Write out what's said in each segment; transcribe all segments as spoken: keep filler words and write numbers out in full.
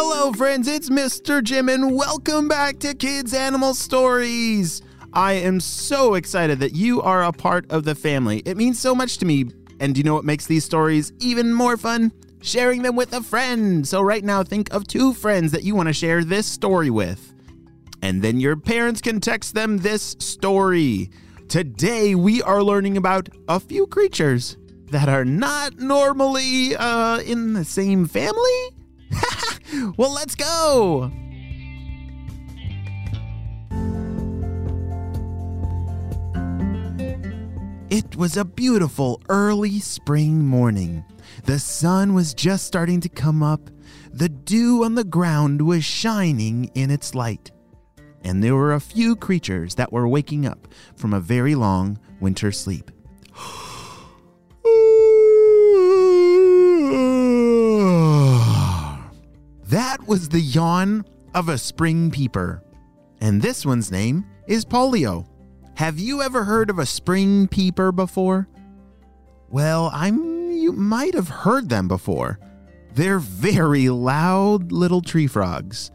Hello friends, it's Mister Jim and welcome back to Kids Animal Stories. I am so excited that you are a part of the family. It means so much to me. And do you know what makes these stories even more fun? Sharing them with a friend. So right now, think of two friends that you want to share this story with. And then your parents can text them this story. Today, we are learning about a few creatures that are not normally uh, in the same family. Well, let's go. It was a beautiful early spring morning. The sun was just starting to come up. The dew on the ground was shining in its light. And there were a few creatures that were waking up from a very long winter sleep. That was the yawn of a spring peeper. And this one's name is Paulio. Have you ever heard of a spring peeper before? Well, I'm, you might have heard them before. They're very loud little tree frogs.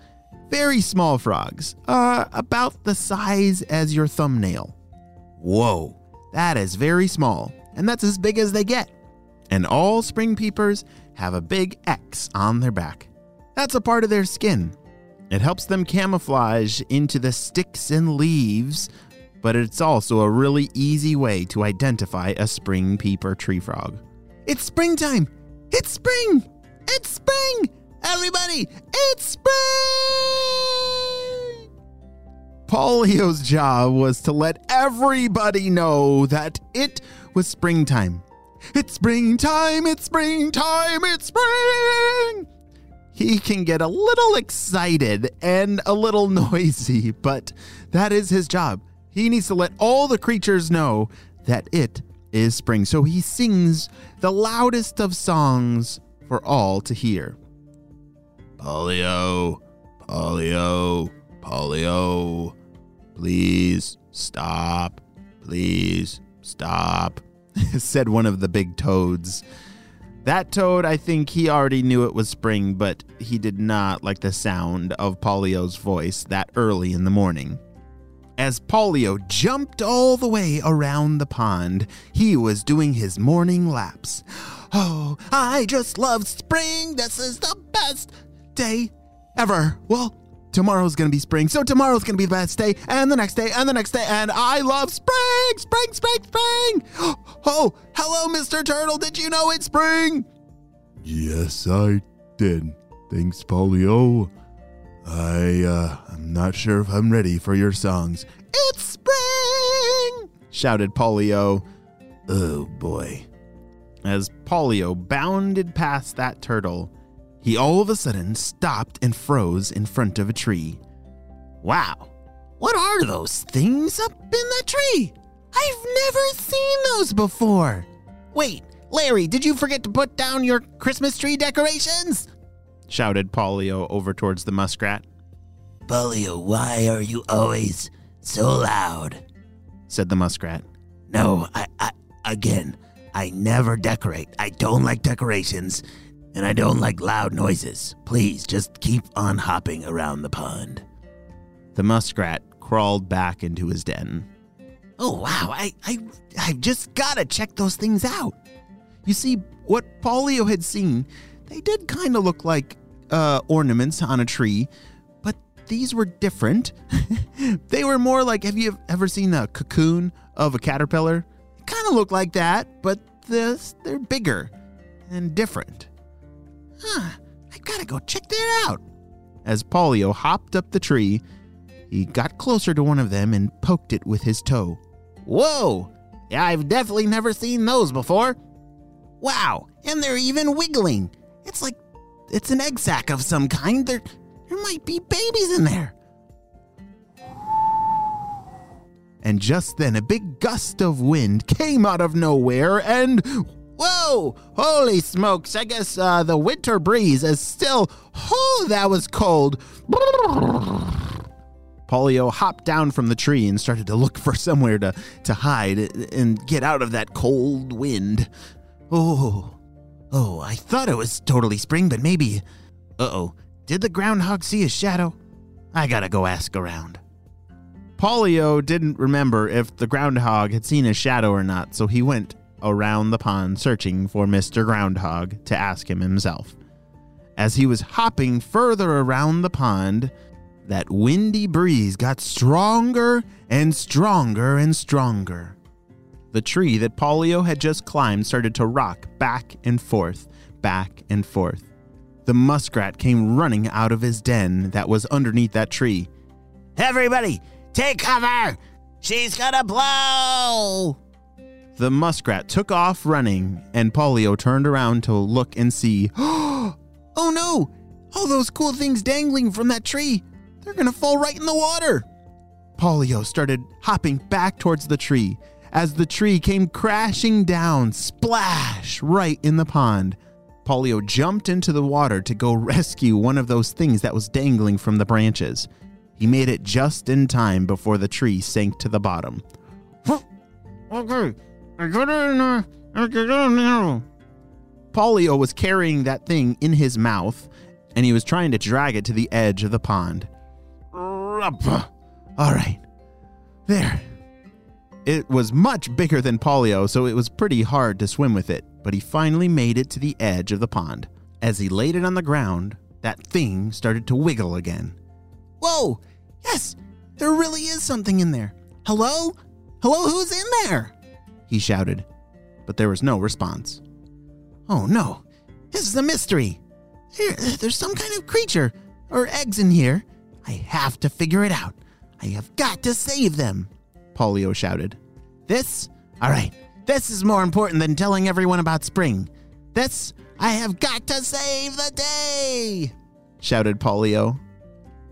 Very small frogs, uh, about the size as your thumbnail. Whoa, that is very small, and that's as big as they get. And all spring peepers have a big X on their back. That's a part of their skin. It helps them camouflage into the sticks and leaves, but it's also a really easy way to identify a spring peeper tree frog. It's springtime! It's spring! It's spring! Everybody, it's spring! Paulio's job was to let everybody know that it was springtime. It's springtime, it's springtime, it's spring! He can get a little excited and a little noisy, but that is his job. He needs to let all the creatures know that it is spring. So he sings the loudest of songs for all to hear. Paulio, Paulio, Paulio, please stop, please stop, said one of the big toads. That toad, I think he already knew it was spring, but he did not like the sound of Paulio's voice that early in the morning. As Paulio jumped all the way around the pond, he was doing his morning laps. Oh, I just love spring. This is the best day ever. Well, tomorrow's going to be spring, so tomorrow's going to be the best day, and the next day, and the next day, and I love spring, spring, spring, spring. Oh, hello, Mister Turtle. Did you know it's spring? Yes, I did. Thanks, Paulio. I, uh, I'm not sure if I'm ready for your songs. It's spring! Shouted Paulio. Oh, boy. As Paulio bounded past that turtle, he all of a sudden stopped and froze in front of a tree. Wow, what are those things up in the tree? I've never seen those before. Wait, Larry, did you forget to put down your Christmas tree decorations? Shouted Paulio over towards the muskrat. Paulio, why are you always so loud? Said the muskrat. No, I, I, again, I never decorate. I don't like decorations, and I don't like loud noises. Please, just keep on hopping around the pond. The muskrat crawled back into his den. Oh, wow, I, I, I've just got to check those things out. You see, what Paulio had seen, they did kind of look like uh, ornaments on a tree, but these were different. They were more like, have you ever seen a cocoon of a caterpillar? They kind of look like that, but this, they're bigger and different. Huh, I gotta go check that out. As Paulio hopped up the tree, he got closer to one of them and poked it with his toe. Whoa, yeah, I've definitely never seen those before. Wow, and they're even wiggling. It's like, it's an egg sack of some kind. There, there might be babies in there. And just then, a big gust of wind came out of nowhere and, whoa, holy smokes. I guess uh, the winter breeze is still, oh, that was cold. Paulio hopped down from the tree and started to look for somewhere to, to hide and get out of that cold wind. Oh, Oh, I thought it was totally spring, but maybe... Uh-oh, Did the groundhog see his shadow? I gotta go ask around. Paulio didn't remember if the groundhog had seen his shadow or not, so he went around the pond searching for Mister Groundhog to ask him himself. As he was hopping further around the pond, that windy breeze got stronger and stronger and stronger. The tree that Paulio had just climbed started to rock back and forth, back and forth. The muskrat came running out of his den that was underneath that tree. Everybody, take cover! She's gonna blow! The muskrat took off running, and Paulio turned around to look and see. Oh no! All those cool things dangling from that tree! They're gonna fall right in the water! Paulio started hopping back towards the tree. As the tree came crashing down, splash, right in the pond. Paulio jumped into the water to go rescue one of those things that was dangling from the branches. He made it just in time before the tree sank to the bottom. Okay, I got it now. I got it now. Paulio was carrying that thing in his mouth, and he was trying to drag it to the edge of the pond. All right, there. It was much bigger than Paulio, so it was pretty hard to swim with it, but he finally made it to the edge of the pond. As he laid it on the ground, that thing started to wiggle again. Whoa! Yes! There really is something in there! Hello? Hello, who's in there? He shouted, but there was no response. Oh no, this is a mystery! Here, there's some kind of creature, or eggs in here. I have to figure it out. I have got to save them! Paulio shouted. This? All right. This is more important than telling everyone about spring. This? I have got to save the day! Shouted Paulio.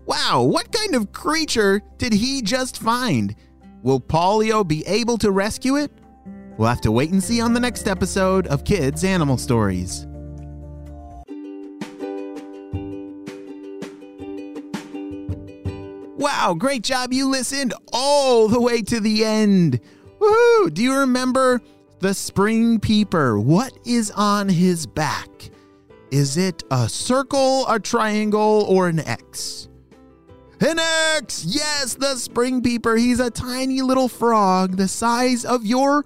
Wow, what kind of creature did he just find? Will Paulio be able to rescue it? We'll have to wait and see on the next episode of Kids Animal Stories. Wow, great job. You listened all the way to the end. Woohoo! Do you remember the spring peeper? What is on his back? Is it a circle, a triangle, or an X? An X! Yes, the spring peeper. He's a tiny little frog the size of your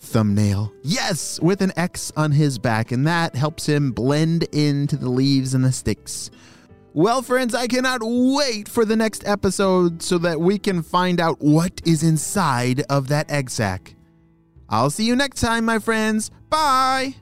thumbnail. Yes, with an X on his back, and that helps him blend into the leaves and the sticks. Well, friends, I cannot wait for the next episode so that we can find out what is inside of that egg sack. I'll see you next time, my friends. Bye!